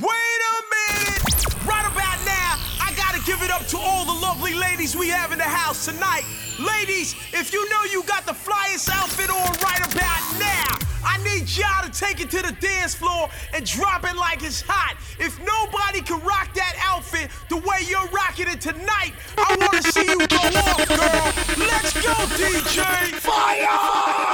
Wait a minute! Right about now, I gotta give it up to all the lovely ladies we have in the house tonight. Ladies, if you know you got the flyest outfit on right about now, I need y'all to take it to the dance floor and drop it like it's hot. If nobody can rock that outfit the way you're rocking it tonight, I wanna see you go off, girl. Let's go, DJ! Fire!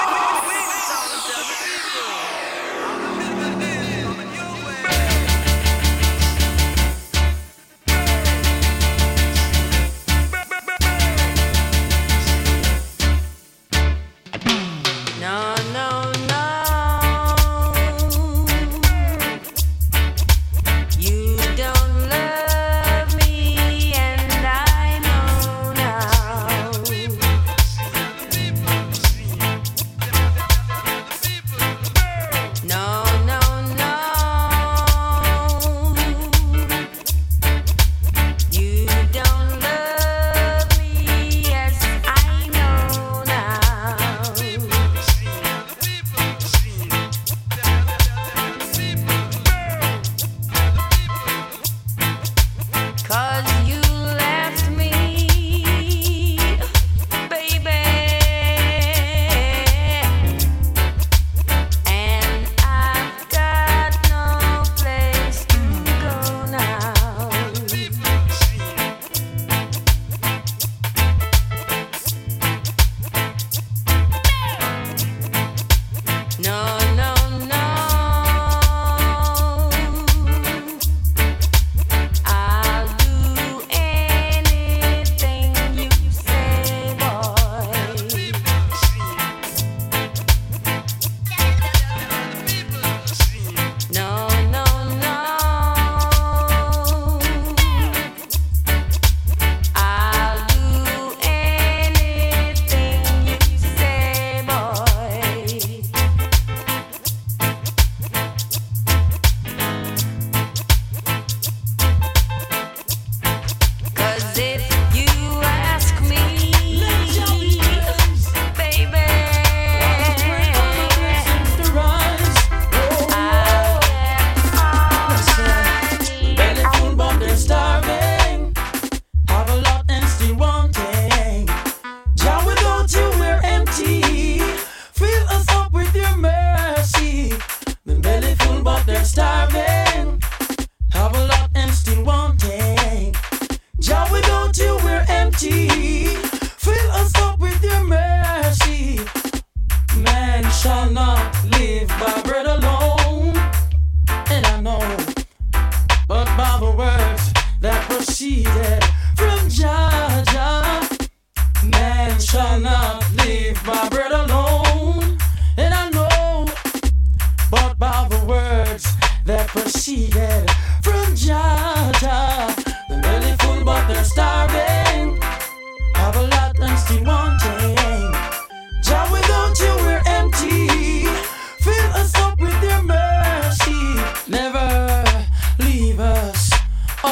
Wanting.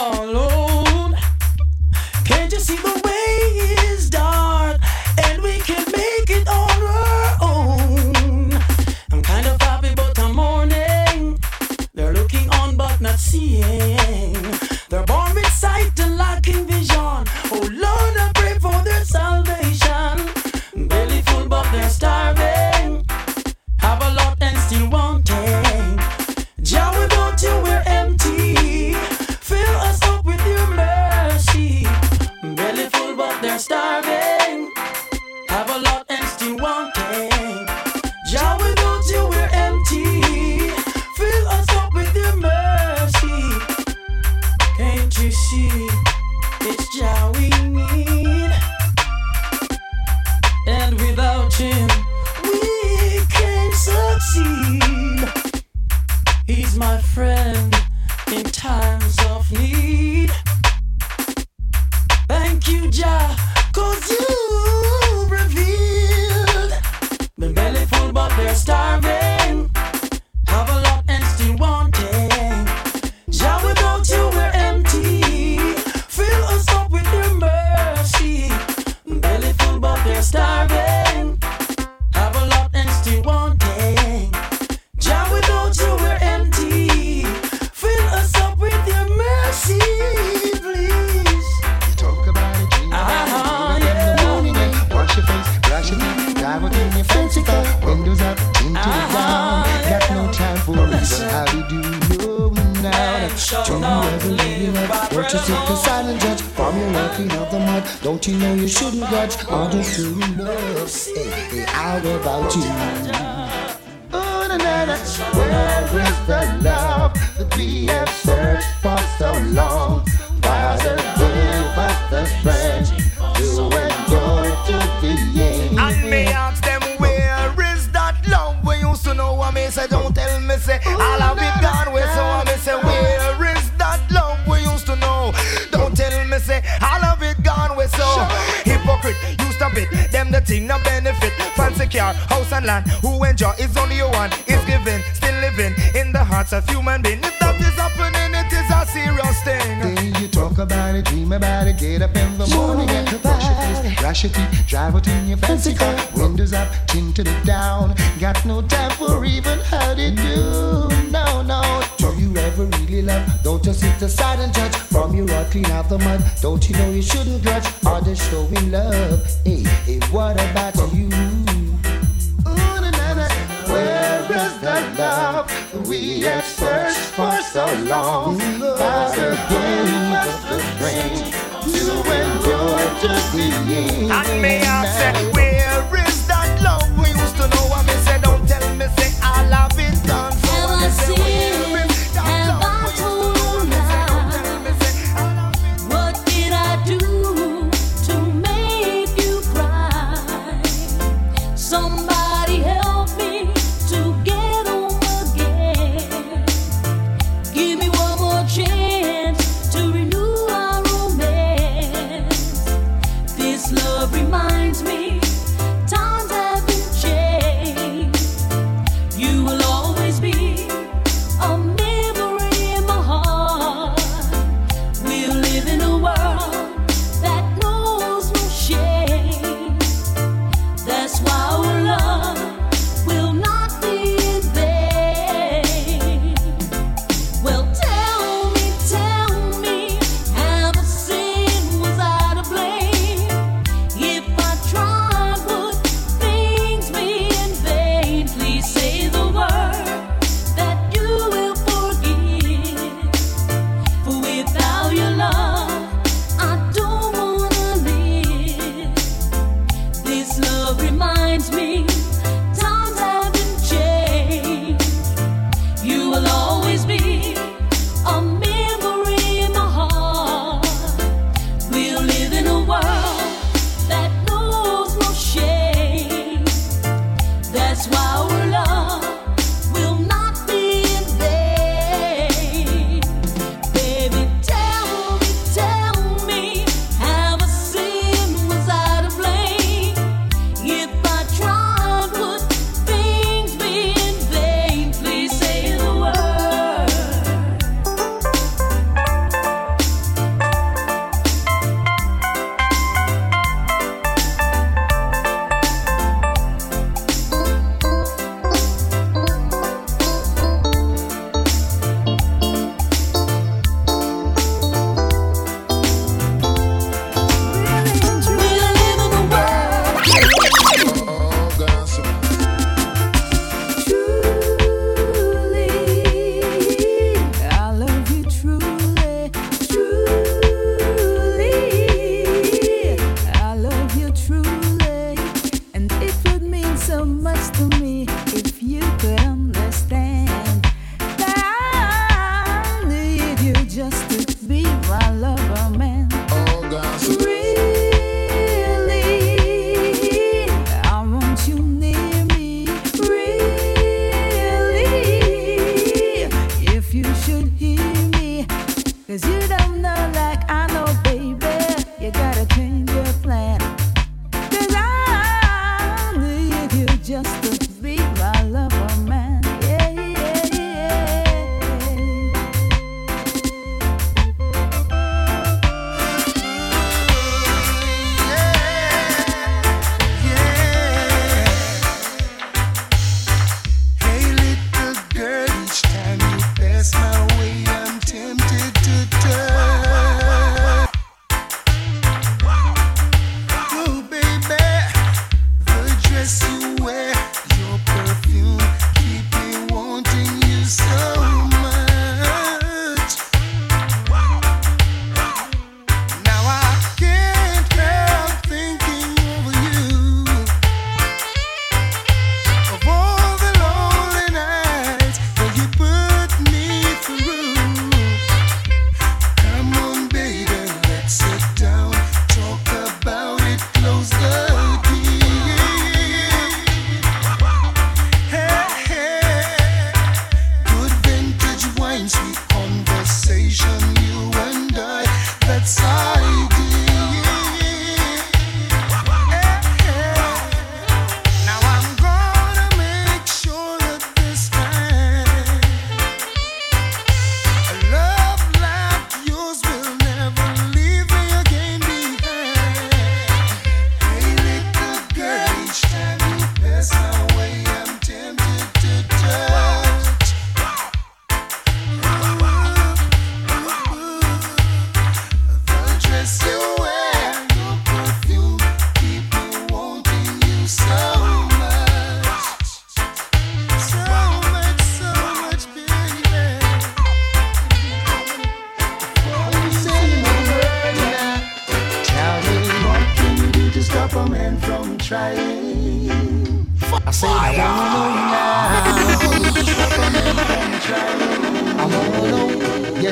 Jah, without you we're empty. Fill us up So how do you know now that you never really love? Won't you sit aside and judge from your walking of the mud? Don't you know you shouldn't judge all the true love? Hey, how about you? Oh, na-na-na. Where is the love that we have searched for so long? Why does it give us the strength to endure to the end? And me ask them, where is that love we used to know? I mean, say, don't tell me, say, all of it gone with. So I mean, say, where is that love we used to know? Don't tell me, say, all of it gone with. So hypocrite, used to bit, them the thing no benefit. Fancy car, house and land, who enjoy is only one. Is giving, still living in the hearts of human beings. If that is happening, it is a serious thing. Talk about it, dream about it, get up in the morning and brush your face, brush your teeth, drive out in your fancy car, windows up, tinted it down, got no time for even how they do, no, do you ever really love? Don't just sit aside and judge, from your heart clean out the mud, don't you know you shouldn't grudge, all the showing love, hey, what about you? Where is the love we have searched for so long? By the game of the brain, you endure to the end. And me I say, where is that love we used to know? I me say, don't tell me, say, I love it done. So I say, where is that love? Reminds me, times have been changed.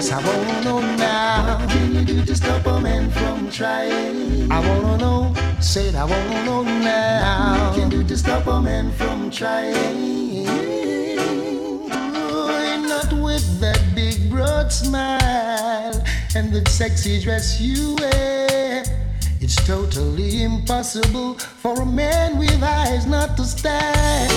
Yes, I wanna know now. What can you do to stop a man from trying? I wanna know. Said I wanna know now. What can you do to stop a man from trying? Oh, not with that big broad smile and that sexy dress you wear. It's totally impossible for a man with eyes not to stare.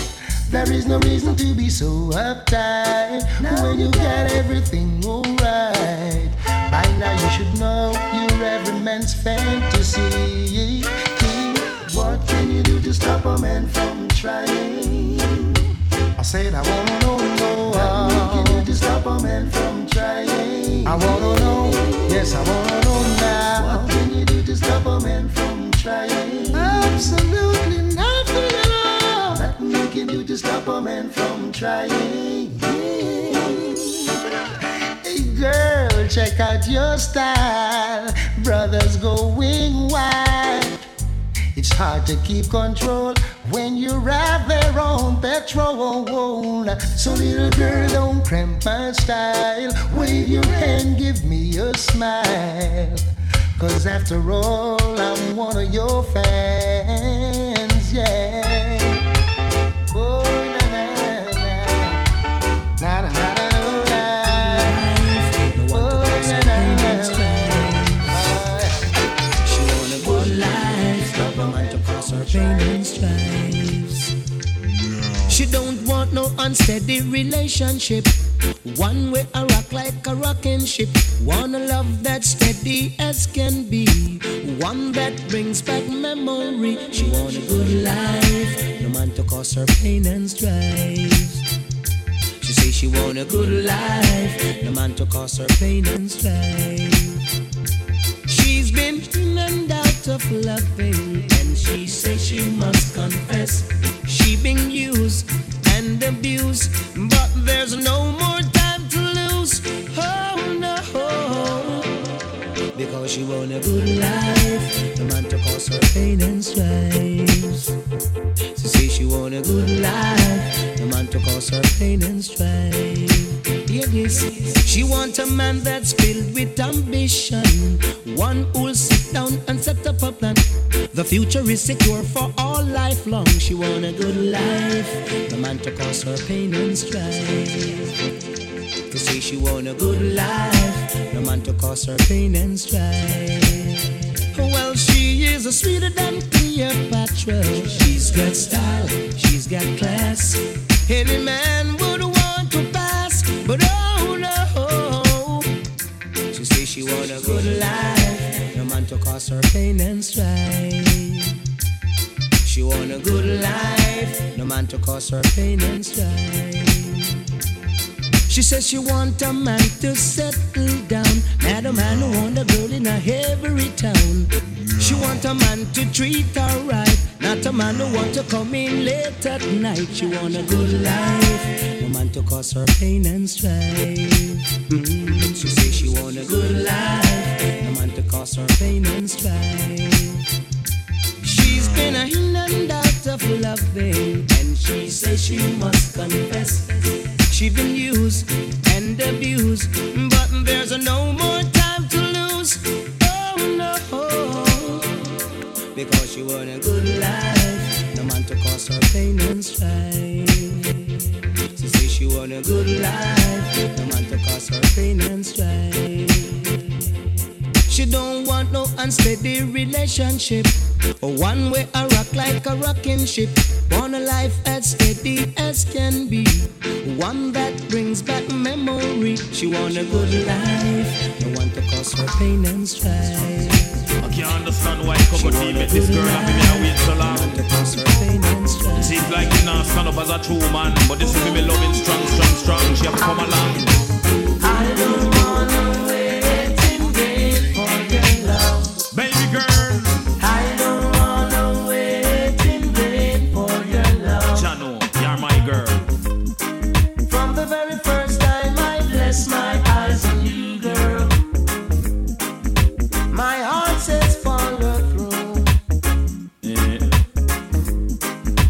There is no reason to be so uptight when you got everything alright. By now you should know you're every man's fantasy. What can you do to stop a man from trying? I said I wanna know. What can you do to stop a man from trying? I wanna know. Yes, I wanna know now. What can you do to stop a man from trying? Absolutely nothing. What can you do to stop a man from trying? Hey girl, check out your style. Brothers going wild. It's hard to keep control when you're out there on patrol. So little girl, don't cramp my style. Wave your hand, give me a smile. Cause after all, I'm one of your fans, yeah. She don't want no unsteady relationship. One way I rock like a rockin' ship. Wanna love that's steady as can be. One that brings back memory. She want a good life, no man to cause her pain and strife. She say she want a good life, no man to cause her pain and strife. She's been in and out of loving, and she say she must confess. She been used and abused, but there's no more time to lose. Oh no, because she want a good life, no man to cause her pain and strife. She say she want a good life, no man to cause her pain and strife. Yeah, yes. She want a man that's filled with ambition, one who'll sit down and set up a plan. The future is secure for all lifelong. She want a good life, the man to cause her pain and strife. To say she want a good life, the man to cause her pain and strife. Well, she is a sweeter than Cleopatra. She's got style, she's got class. Any man would want to pass, but oh no. She say she want a good life, man to cause her pain and strife. She want a good life, no man to cause her pain and strife. She says she want a man to settle down, not a man who want a girl in a every town. She want a man to treat her right, not a man who want to come in late at night. She want a good life, no man to cause her pain and strife. She say she want a good life, to cause her pain and strife. She's been in and out of loving, and she says she must confess. She's been used and abused, but there's no more time to lose. Oh no, because she want a good life, no man to cause her pain and strife. She says she want a good life, no man to cause her pain and strife. She don't want no unsteady relationship, one way I rock like a rockin' ship. Want a life as steady as can be, one that brings back memory. She want a good life, no one to cause her pain and strife. I can't understand why Coco-D met this girl and me I wait so long. It seems like you not stand up as a true man, but this is me loving strong, strong, strong. She have come along. I don't wanna wait. Baby girl, I don't wanna wait in vain for your love. Jano, you're my girl. From the very first time I blessed my eyes on you, girl, my heart says follow through. Yeah.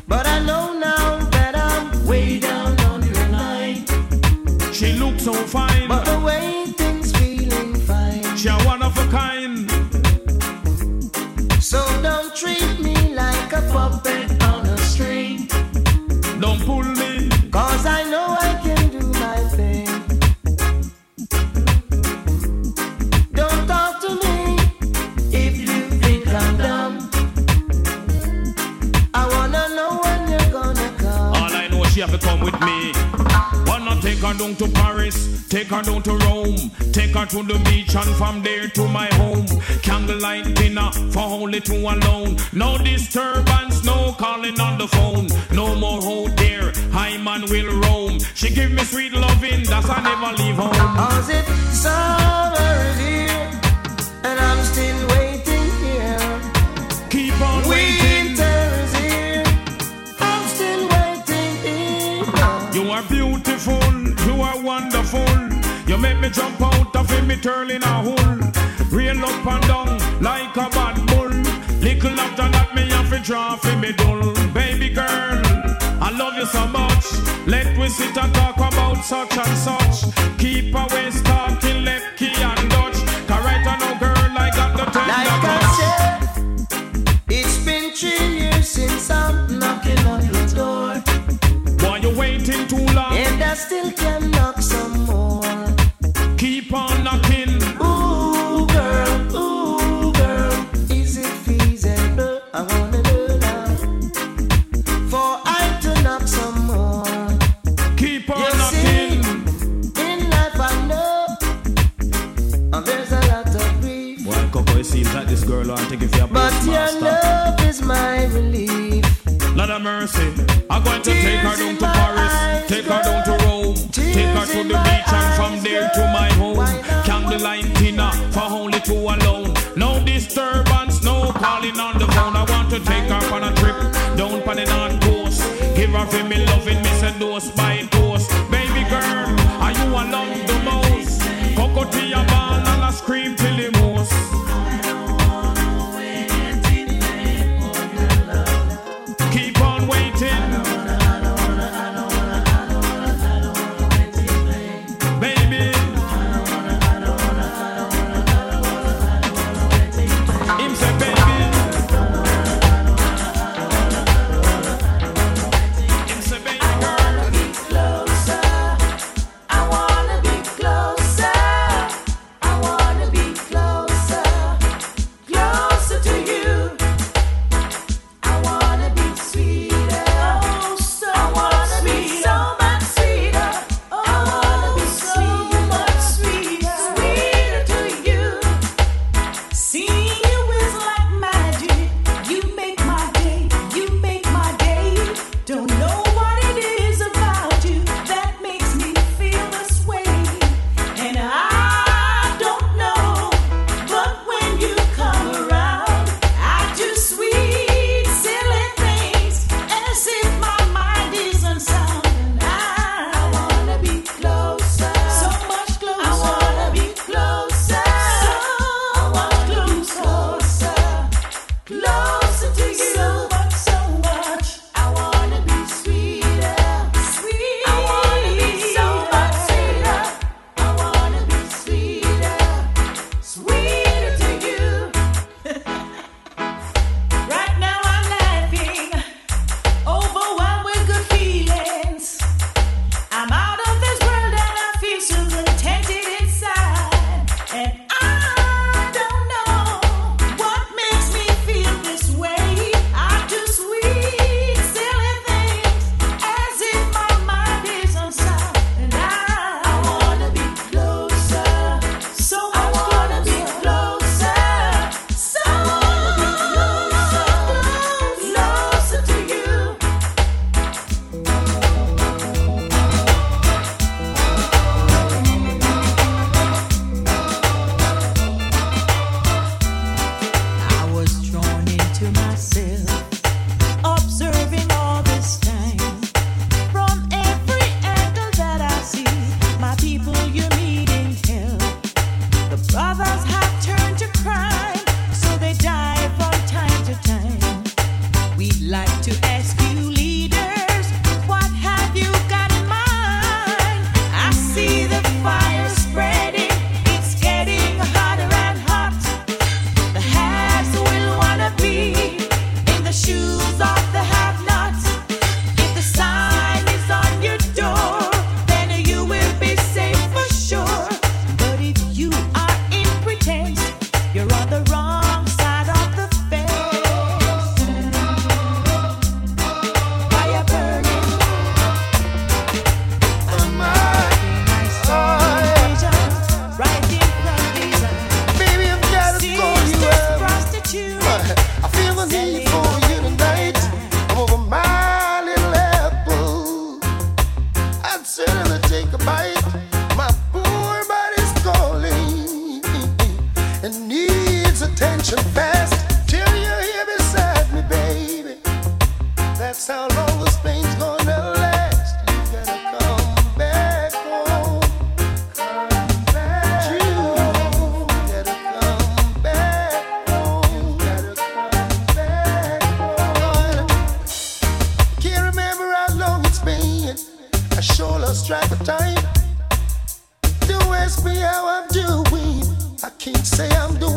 But I know now that I'm way down on your line. She looks so fine, but the way things Take her down to Paris, take her down to Rome, take her to the beach and from there to my home. Candlelight dinner for only two alone. No disturbance, no calling on the phone. No more out there, high man will roam. She give me sweet loving, that's I never leave home. Cause it's summer is here, and I'm still waiting here. Keep on waiting. You are beautiful, you are wonderful. You make me jump out of him, me turn in a hole. Reel up and down like a bad bull. Little after that, me have to draw for me dull. Baby girl, I love you so much. Let we sit and talk about such and such. Keep away starting left key and Dutch. Cause right now, girl, I got the time. Like I said, it's been 3 years since I'm knocking on your door. Waiting too long, and I still can knock some more. Keep on knocking. Ooh, girl, is it feasible? I wanna do now. For I to knock some more. Keep on knocking. See, in life I know, and there's a lot of grief. Well, Coco, it seems like this girl aren't taking your but your love is my relief. Lord of mercy, I'm going to take her down to Paris, take her down to Rome, take her to the beach and from there to my home. Candlelight dinner for only two alone. No disturbance, no calling on the phone. I want to take her on a trip down on the north coast. Give her for me loving, me send dose by dose. Baby girl, are you alone the most? Coco to your band and I scream till the most. Baby,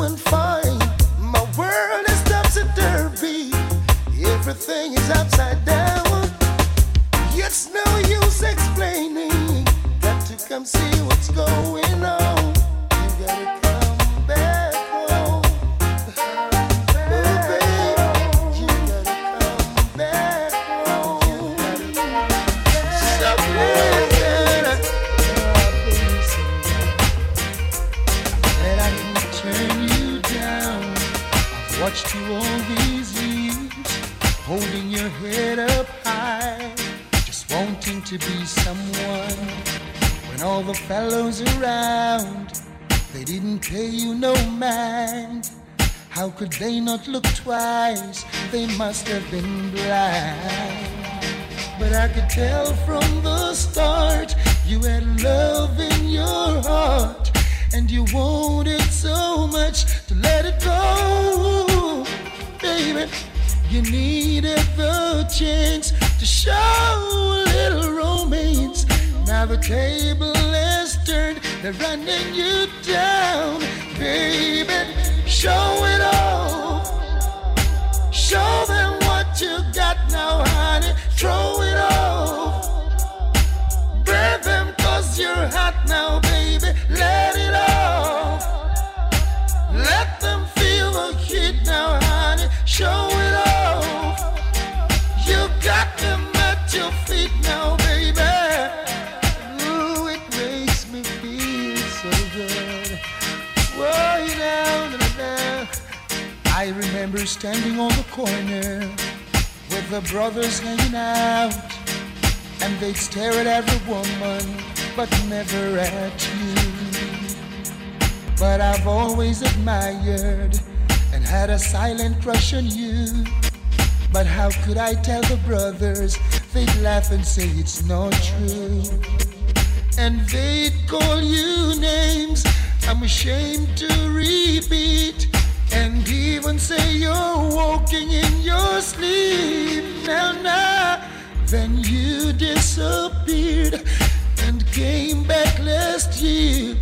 doing fine. My world is topsy-turvy. Everything is upside down. It's no use explaining. Got to come see what's going on. You gotta come back home. Watched you all these years, holding your head up high, just wanting to be someone. When all the fellows around, they didn't pay you no mind. How could they not look twice? They must have been blind. But I could tell from the start, you had love in your heart, and you wanted so much to let it go, baby. You needed the chance to show a little romance. Now the table has turned, they're running you down, baby. Show it all. Show them what you got now, honey. Throw it off. Burn them 'cause you're hot now, baby. Let it off. Let them feel the heat now, honey. Show it off. You got them at your feet now, baby. Ooh, it makes me feel so good. Whoa, you know, da-da-da. I remember standing on the corner with the brothers hanging out, and they'd stare at every woman, but never at you. But I've always admired and had a silent crush on you. But how could I tell the brothers? They'd laugh and say it's not true. And they'd call you names I'm ashamed to repeat, and even say you're walking in your sleep. Now, then you disappeared and came back last year.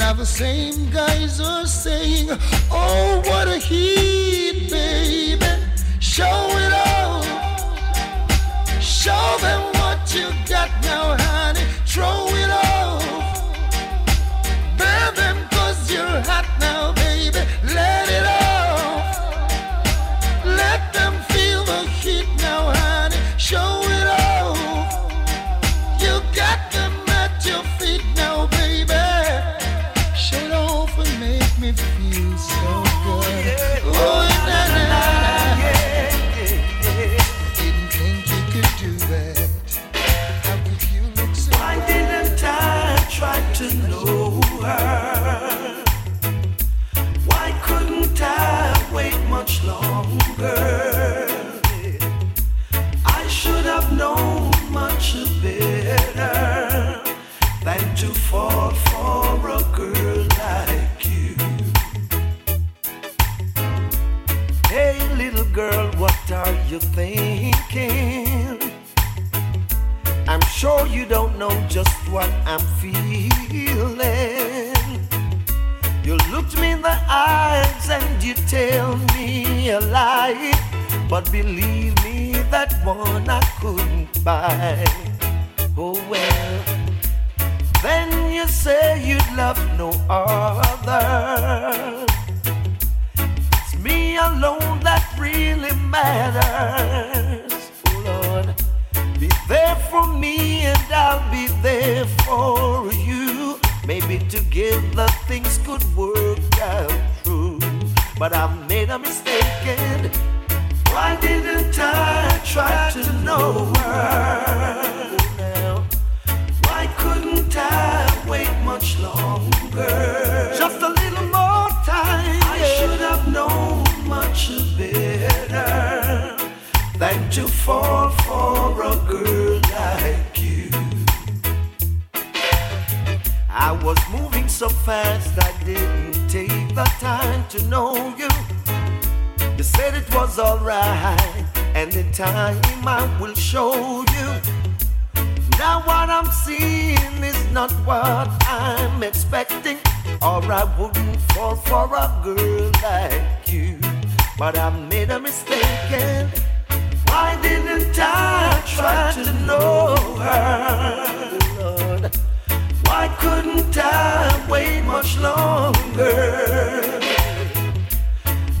Now the same guys are saying, oh, what a heat, baby. Show it all. Show them what you got now, honey. Throw it off. Bear them 'cause you're hot now, baby. Let it off. Let them feel the heat now, honey. Show it off. You got them at your feet now, baby. Make me feel so good. Yeah. Oh, na na na. Didn't think you could do that. How could you look so? Why didn't I try to know her? Why couldn't I wait much longer? I should have known much better than to fall for a girl like. Hey little girl, what are you thinking? I'm sure you don't know just what I'm feeling. You looked me in the eyes and you tell me a lie, but believe me, that one I couldn't buy. Oh well, then you say you'd love no other. Me alone that really matters. Oh Lord, be there for me and I'll be there for you. Maybe together things could work out true. But I made a mistake and why didn't I try to know her? Now, why couldn't I wait much longer? Just a little more time. Should have known much better than to fall for a girl like you. I was moving so fast, I didn't take the time to know you. You said it was alright, and in time I will show you. Now what I'm seeing is not what I'm expecting. or I wouldn't fall for a girl like you. But I made a mistake, and why didn't I try to know her? Lord, why couldn't I wait much longer?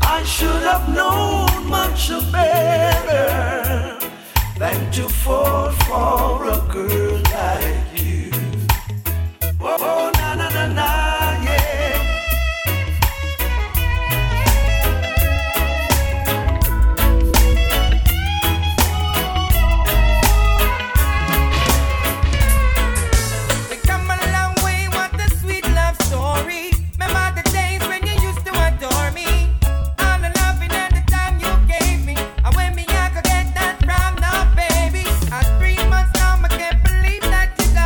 I should have known much better than to fall for a girl like you. Oh, na na na na, yeah. We come a long way, what a sweet love story. Remember the days when you used to adore me. All the loving and the time you gave me. And when me I could get that from the baby. At 3 months now I can't believe that you got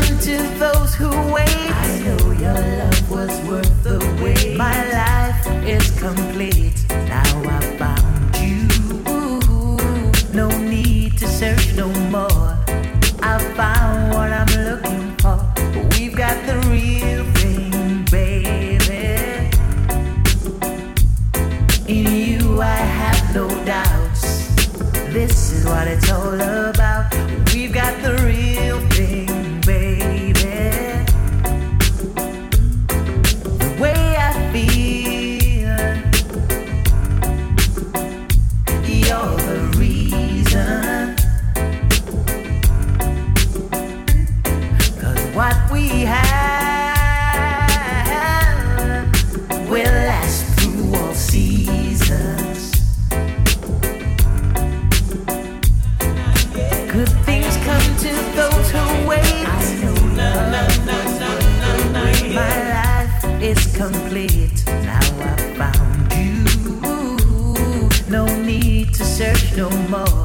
come to those who wait. I know your love was worth the wait. My life is complete. Now I found you. Ooh, no need to search no more. I found what I'm looking for. We've got the real thing, baby. In you I have no doubts. This is what it's all about. We've got the real thing, baby. The way I feel, you're the reason. 'Cause what we have will last through all seasons. To those who wait, I know love. My life is complete. Now I found you. No need to search no more.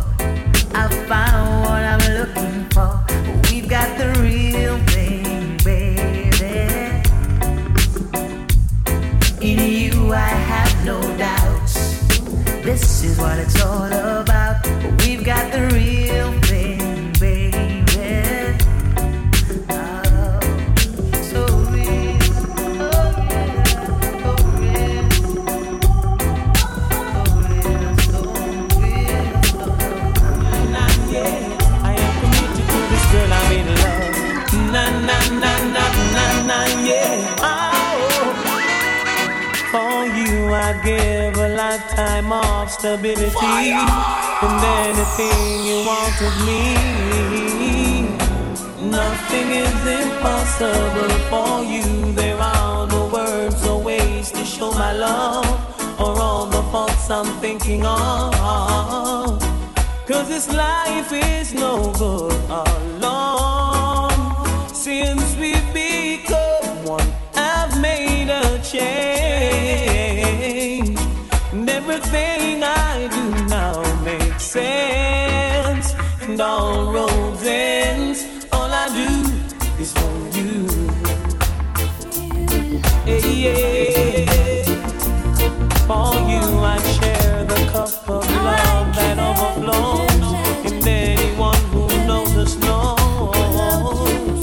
I found what I'm looking for. We've got the real thing, baby. In you I have no doubts. This is what it's all about. We've got the real thing. I'd give a lifetime of stability. Fire! And anything you want of me. Nothing is impossible for you. There are no words or ways to show my love, or all the thoughts I'm thinking of. 'Cause this life is no good alone. Since we become one, I've made a change. Everything I do now makes sense, and all roads ends. All I do is for you. Hey, yeah. For you I share the cup of love that overflows. If anyone who knows us knows,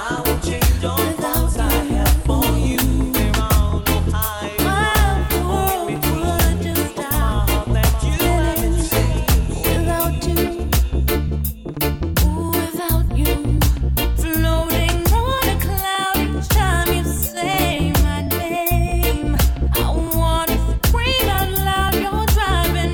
I will change all thoughts I have for you. Driving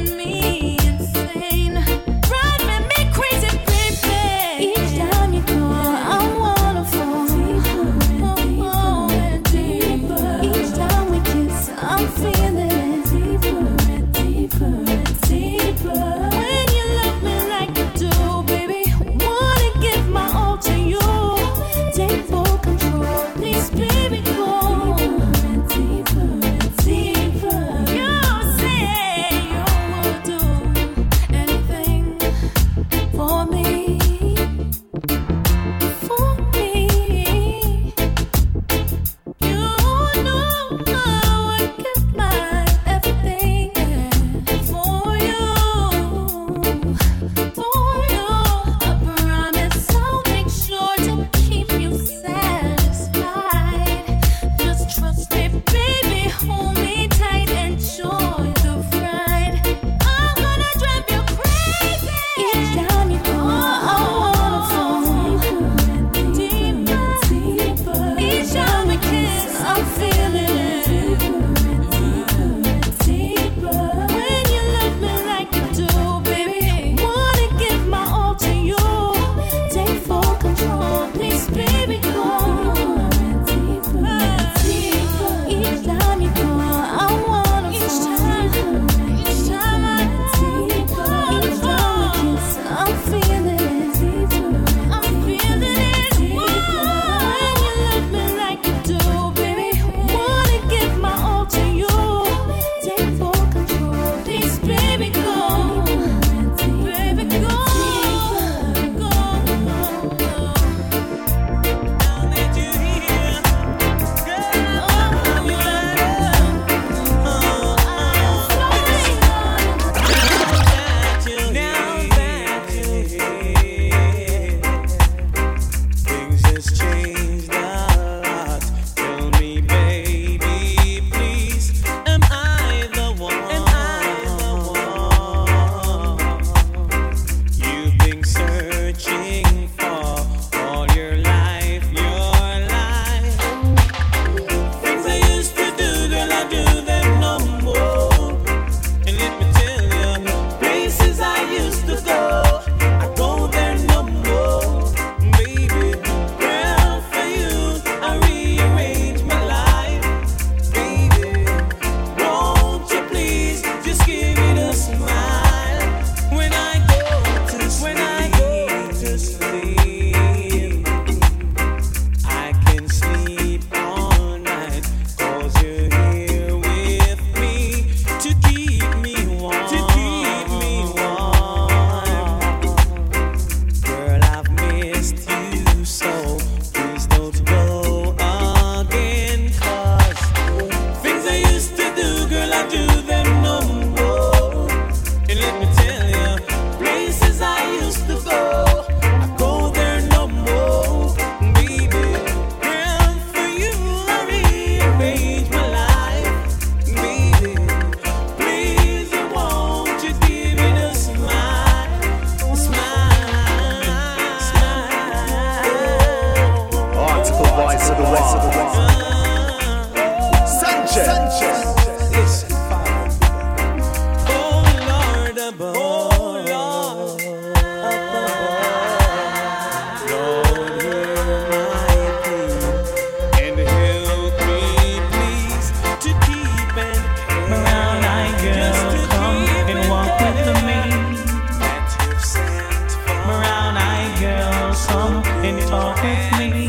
with me.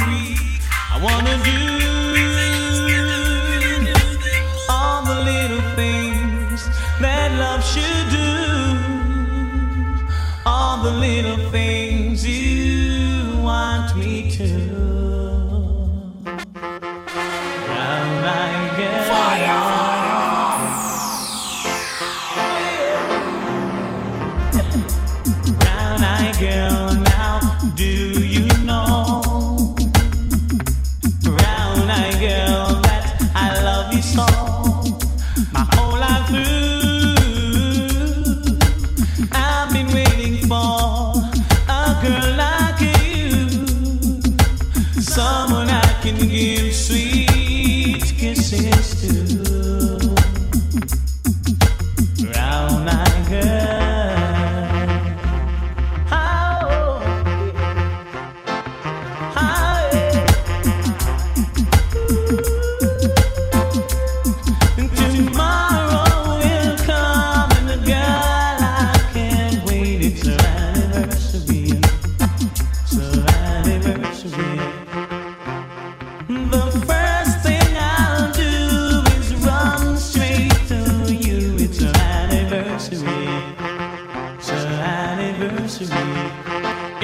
I wanna do all the little things that love should do, all the little things you want me to. Now I get fire. Girl, now do you know, round eye girl, that I love you so, my whole life through, I've been waiting for a girl like you, someone I can give sweet kisses to, round eye girl.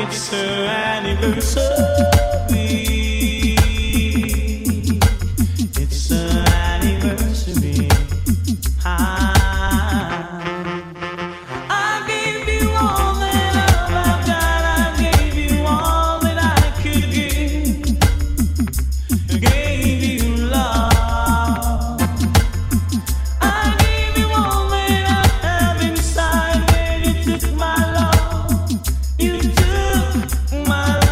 It's her anniversary. It's her anniversary. I gave you all that love I've got. I gave you all that I could give. I gave you love. I gave you all that I have inside, and you took my love. You took my love.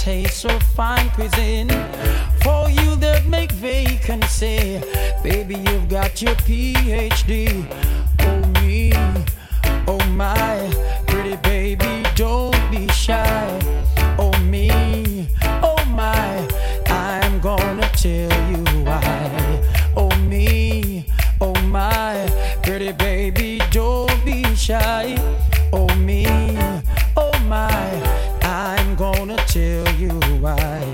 taste of fine cuisine. For you that make vacancy, baby, you've got your PhD. Oh me, oh my, pretty baby, don't be shy. Oh me, oh my, I'm gonna tell you why. Oh me, oh my, pretty baby, don't be shy. Oh me, oh my, I'm gonna tell you why.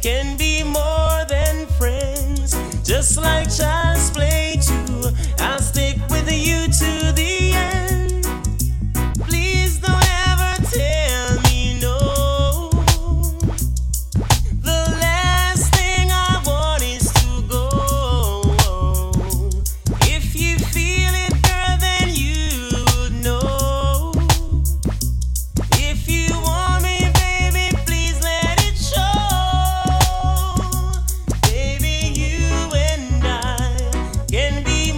Can be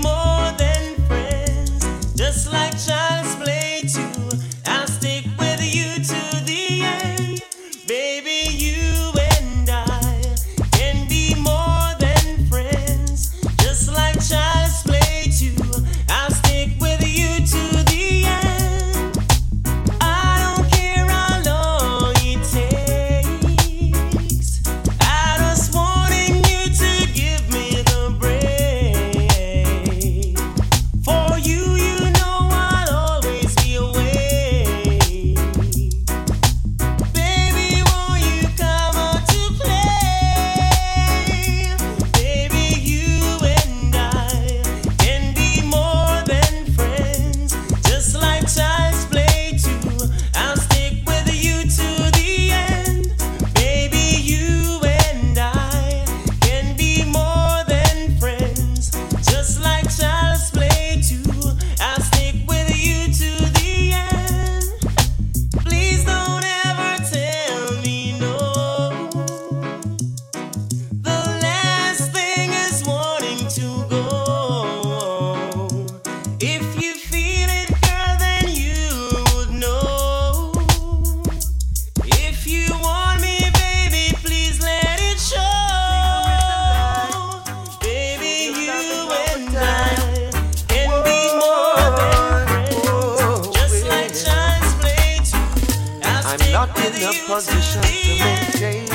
in a position to maintain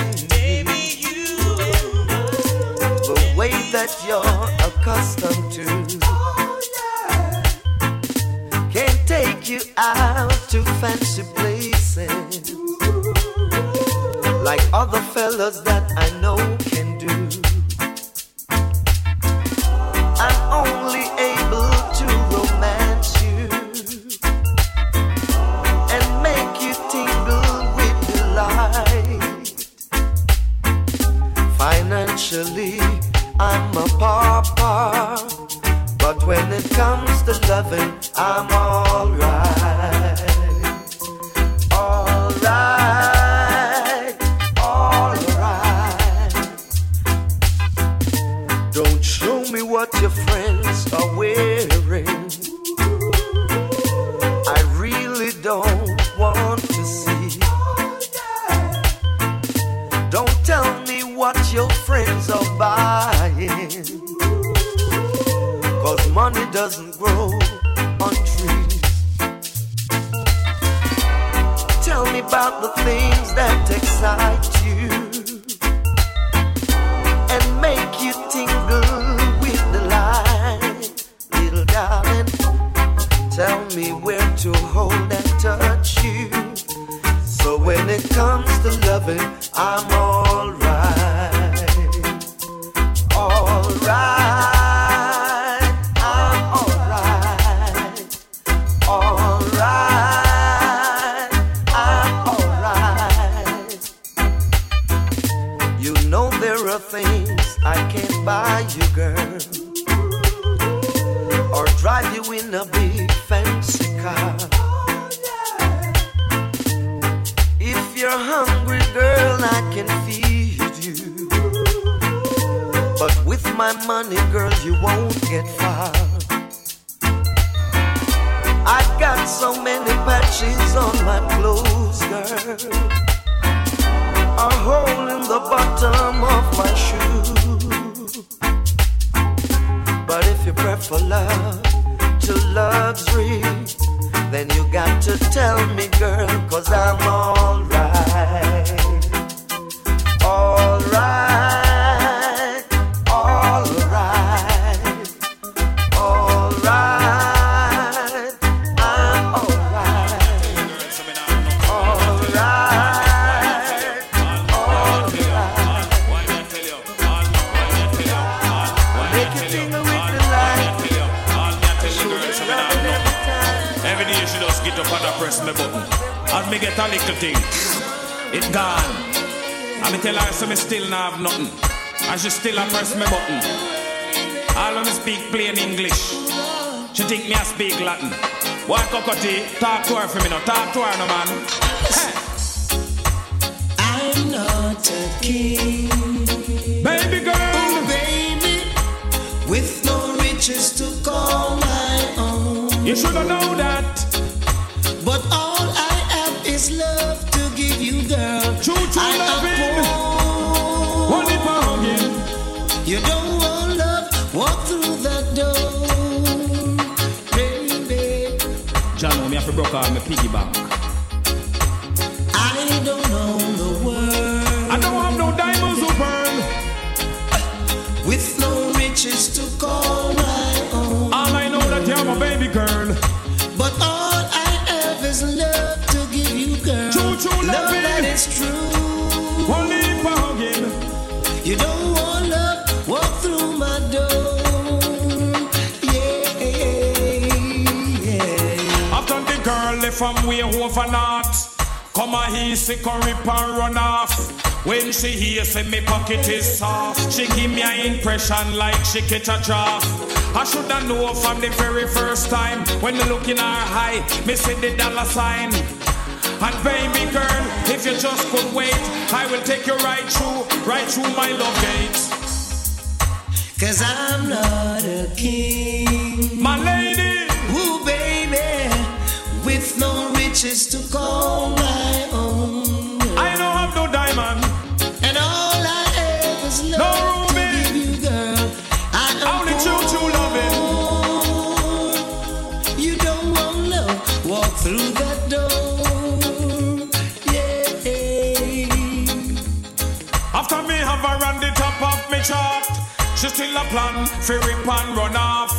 the way that you're accustomed to. Can't take you out to fancy places like other fellas that I know can do. I'm only able to romance you and make you tingle with delight. Financially, I'm a pauper, but when it comes to loving, I'm alright, alright. What your friends are wearing, I really don't want to see. Don't tell me what your friends are buying, 'cause money doesn't grow on trees. Tell me about the things that excite you and make you tingle. Little darling, tell me where to hold and touch you. So when it comes to loving, I'm alright, alright. Things I can't buy you, girl, or drive you in a big fancy car. If you're hungry, girl, I can feed you, but with my money, girl, you won't get far. I got so many patches on my clothes, girl, a hole in the bottom of my shoe. But if you prefer love to luxury, then you got to tell me, girl, 'cause I'm alright, alright, alright, alright. Press my button, and me get a little thing, it gone. And me tell her so me still not have nothing, and she still a press my button. All of me speak plain English, she think me a speak Latin. Why cocotte, talk to her for me now, talk to her no man. Hey. I'm not a king, baby girl, oh, baby, with no riches to call my own. You shoulda know that. But all I have is love to give you, girl. True loving, one it bargain. You don't want love, walk through that door, baby. John, me have to broke out my piggyback. I don't know the world. I don't have no diamonds to burn, with no riches to call my own. All I know that you're my baby girl, but all love to give you, girl. True love that is true. Only bargain. You don't want love, walk through my door. Yeah, yeah. After the girl, if I'm way over not, come on, he sick or rip and run off. When she hears me pocket is soft, she give me an impression like she catch a draft. I should have known from the very first time when you look in her eye, me see the dollar sign. And baby girl, if you just could wait, I will take you right through my love gate. 'Cause I'm not a king, my lady, ooh baby, with no riches to call my own. I don't have no diamond, and all I have is love. No through that door, yeah. still a plan for rip and run off.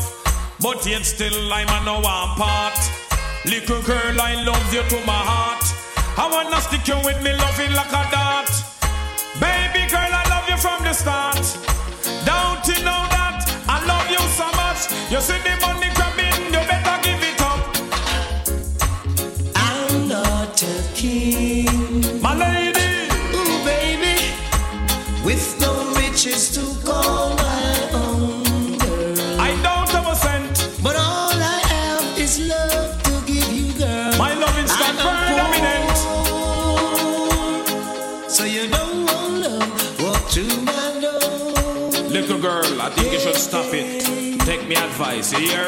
But yet still I'm a no one part. Little girl, I love you to my heart. I wanna stick you with me loving like a dart. Baby girl, I love you from the start. Don't you know that I love you so much? You see the money grabbing, you better give it up. I'm not a king, my lady. Ooh, baby, with no riches to call my own, girl, I don't have a cent, but all I have is love to give you, girl. My love is not permanent, so you don't want love. Walk through my door. Little girl, I think you should stop it. Take me advice, you hear?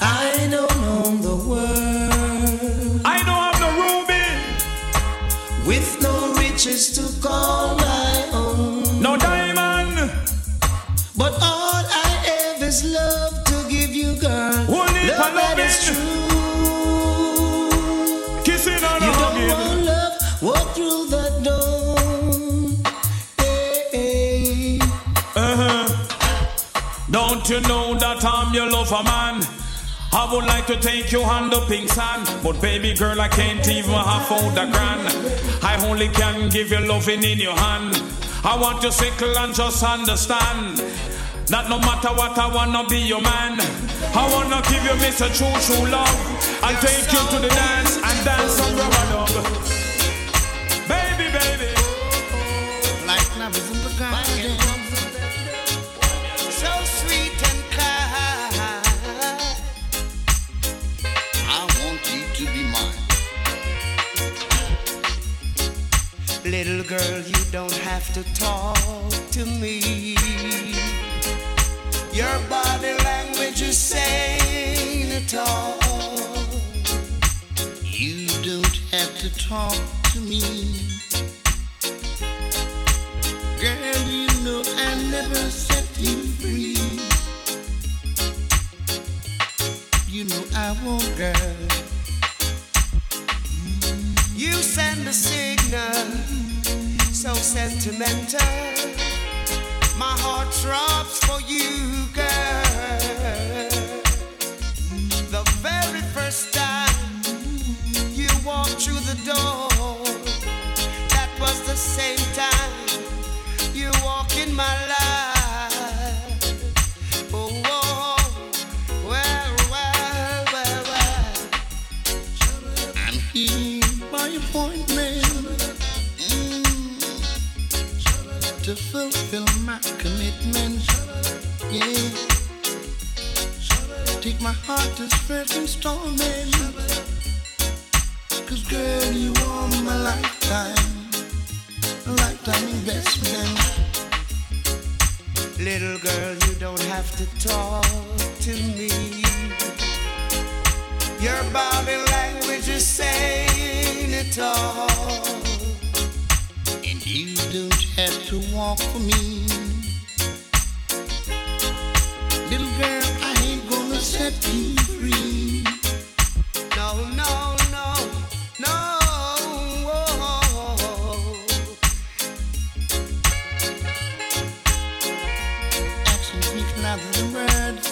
I don't own the world, I don't have the ruby, with no riches to call my own, no diamond, but all I have is love to give you, girl. Only love that is true. Kissing and you hugging. Don't want love, walk through the door. Hey, hey. Don't you know that I'm your lover, man? I would like to take you on the pink sand, but baby girl, I can't even half out the grand. I only can give you loving in your hand. I want you sickle and just understand that no matter what, I wanna be your man. I wanna give you Mr. True True Love and take you to the dance and dance on rubber dub. Baby, baby, like flowers in the garden, so sweet and kind. I want you to be mine. Little girl, you don't have to talk to me. Your body language is saying it all. You don't have to talk to me. Girl, you know I never set you free. You know I won't, girl. You send a signal so sentimental. My heart throbs for you, girl. The very first time you walked through the door, that was the same time you walked in my life. Oh, oh, well, well, well, well. I'm here by appointment. To fulfill my commitment, yeah. Take my heart to spread and storm in. 'Cause girl, you are my lifetime, a lifetime investment. Little girl, you don't have to talk to me. Your body language is saying it all. You don't have to walk for me. Little girl, I ain't gonna set you free. No, no, no, no. Action speaks louder than words.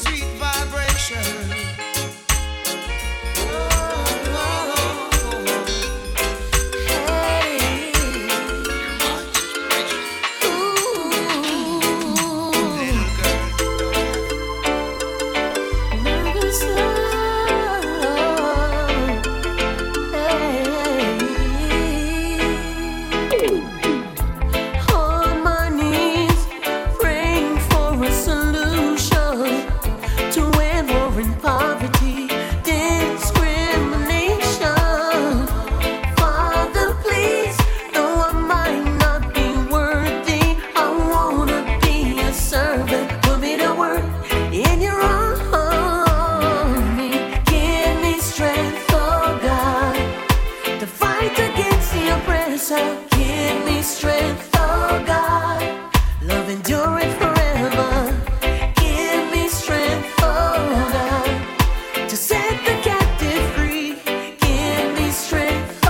Sweet vibration. Set the captive free. Give me strength.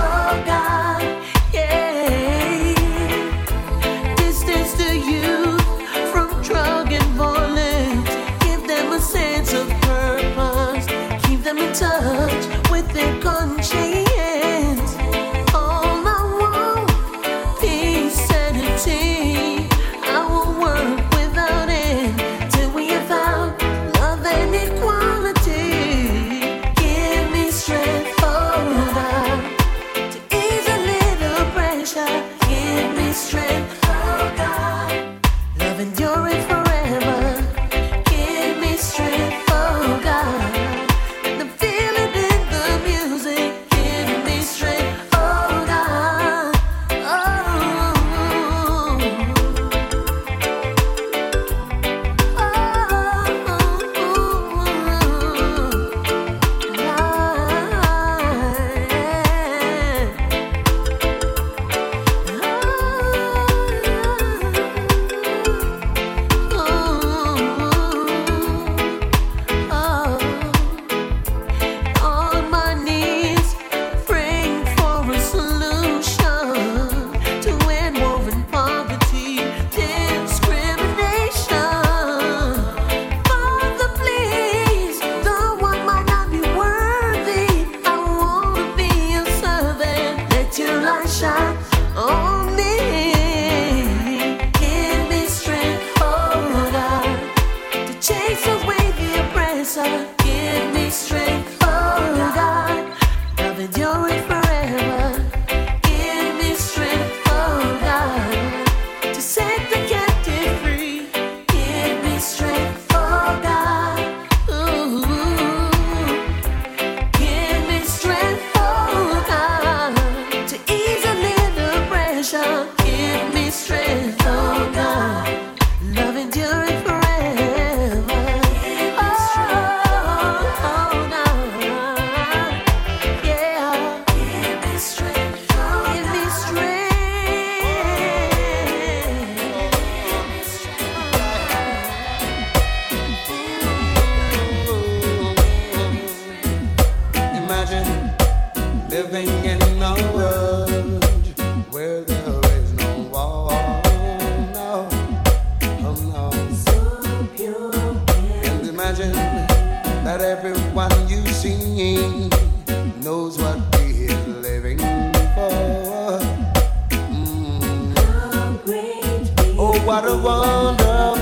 A world of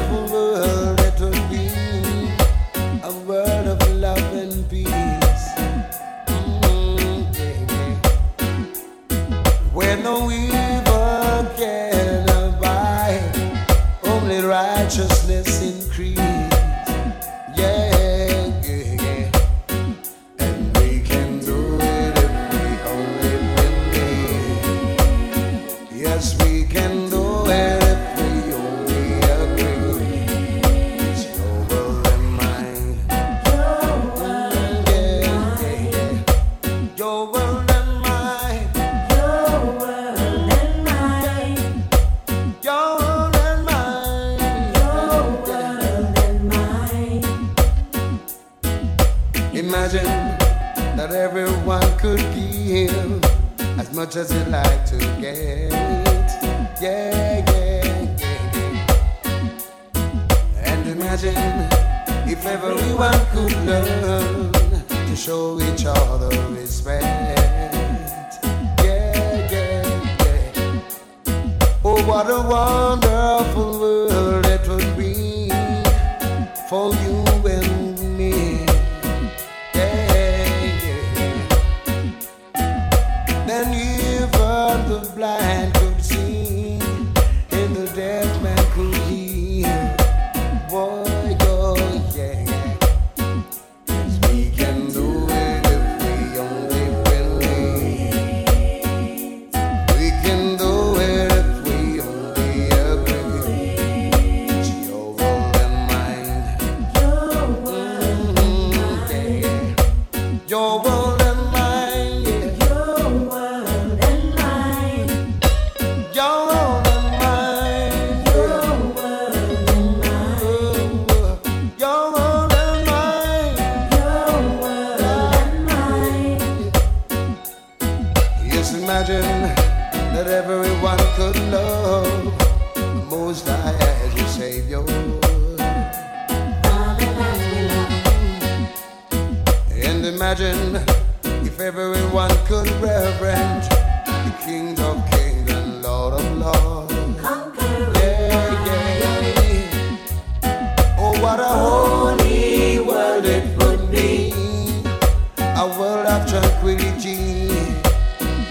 tranquility.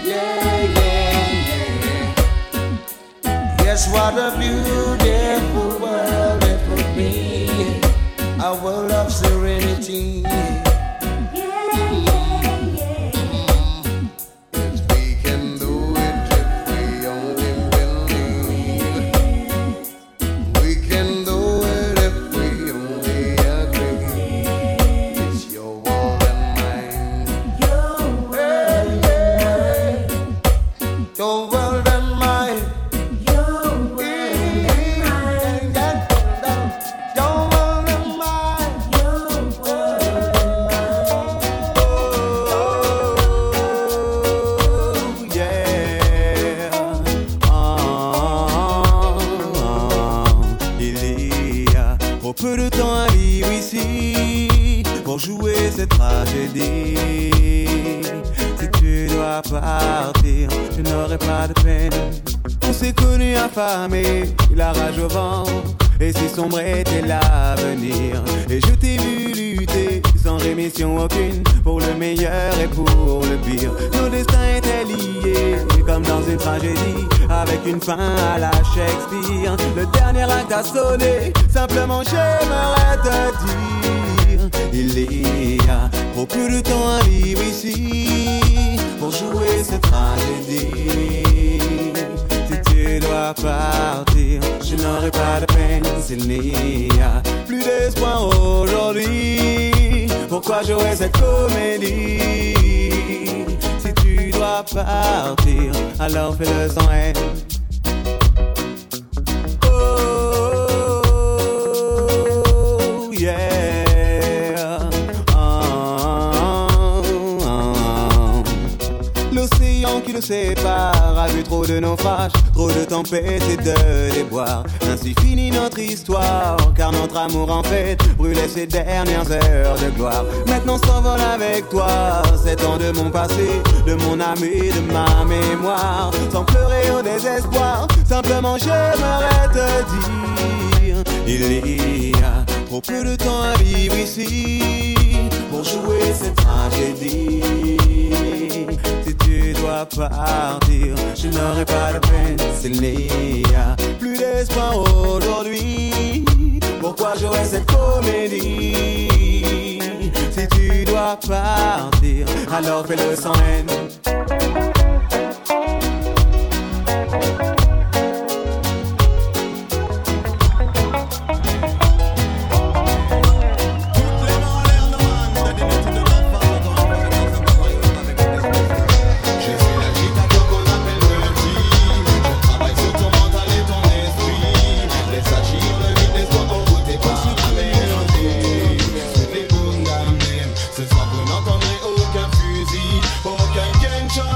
Yeah, yeah, yeah, yeah. Yes, what a beautiful world it would be, a world of serenity. Simplement j'aimerais te dire, il y a trop peu de temps à vivre ici pour jouer cette tragédie. Si tu dois partir, je n'aurai pas de peine s'il n'y a plus d'espoir aujourd'hui. Pourquoi jouer cette comédie? Si tu dois partir, alors fais-le sans haine. Sépare, a vu trop de naufrages, trop de tempêtes et de déboires. Ainsi finit notre histoire, car notre amour en fait brûlait ses dernières heures de gloire. Maintenant s'envole avec toi, ces temps de mon passé, de mon âme et de ma mémoire. Sans pleurer au désespoir, simplement j'aimerais te dire, il y a trop peu de temps à vivre ici pour jouer cette tragédie. Si tu dois partir, je n'aurai pas de peine s'il n'y a plus d'espoir aujourd'hui. Pourquoi jouer cette comédie? Si tu dois partir, alors fais-le sans haine.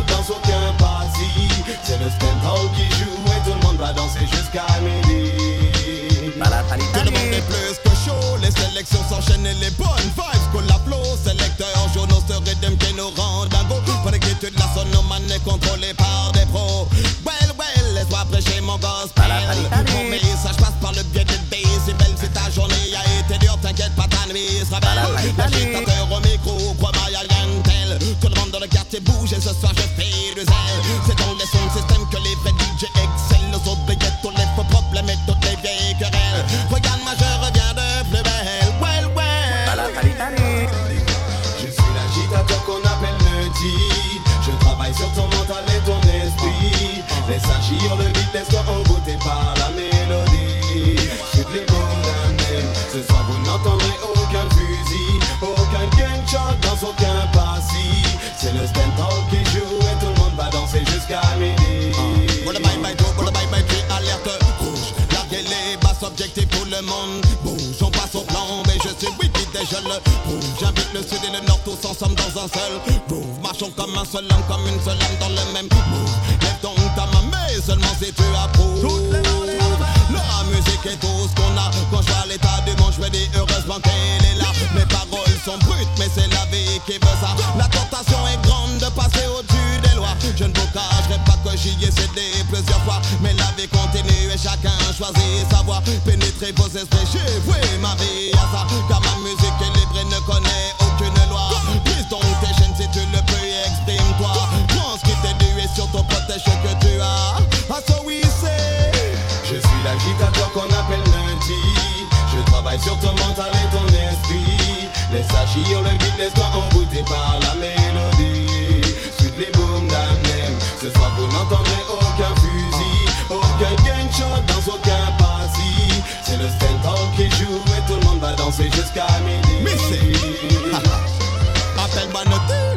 That's what we say. Sachi olympique, laisse-toi embouter par la mélodie. Suite les boom d'Amnem. Ce soir vous n'entendrez aucun fusil, aucun gunshot dans aucun parti. C'est le stand-up qui joue et tout le monde va danser jusqu'à midi. Mais c'est...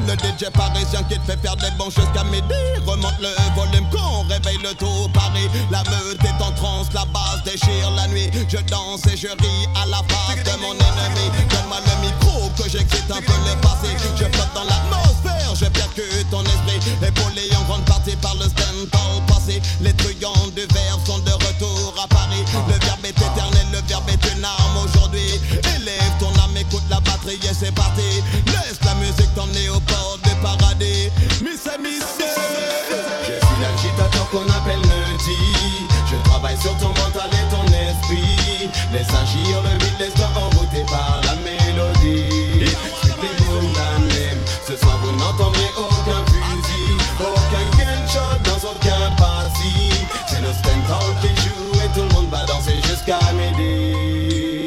le DJ parisien qui te fait faire des bons jusqu'à midi. Remonte le volume qu'on réveille le tout Paris. La meute est en transe, la basse déchire la nuit. Je danse et je ris à la face de mon ennemi. Donne-moi le micro que j'excite un peu le passé. Je flotte dans l'atmosphère, je percute ton esprit. Épaulé en grande partie par le stand-up passé. Les truands du verbe sont de retour à Paris. Le verbe est éternel, le verbe est une arme aujourd'hui. Élève ton âme, écoute la batterie et c'est parti. Laisse la musique t'emmener au port du paradis. Missé je suis l'agitateur qu'on appelle le dit. Je travaille sur ton mental et ton esprit. Laisse agir le vide, laisse-toi envoûter par la mélodie. C'était vous la même. Ce soir vous n'entendrez aucun fusil, aucun gunshot dans aucun parti. C'est le stand-up qui joue et tout le monde va danser jusqu'à midi.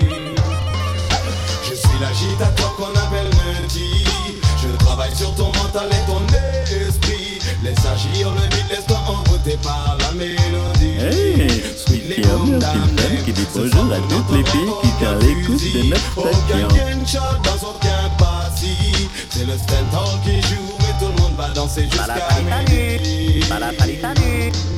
Je suis l'agitateur qu'on appelle le dit. Je travaille sur ton mental et ton esprit. Laisse agir le vide, laisse-toi envoûter par la mélodie. Hey, c'est Pierre-Mère Kilton qui dit bonjour à toutes les filles qui sont à l'écoute de notre station. Aucun gunshot dans aucun parti. C'est le stand-up qui joue et tout le monde va danser jusqu'à midi.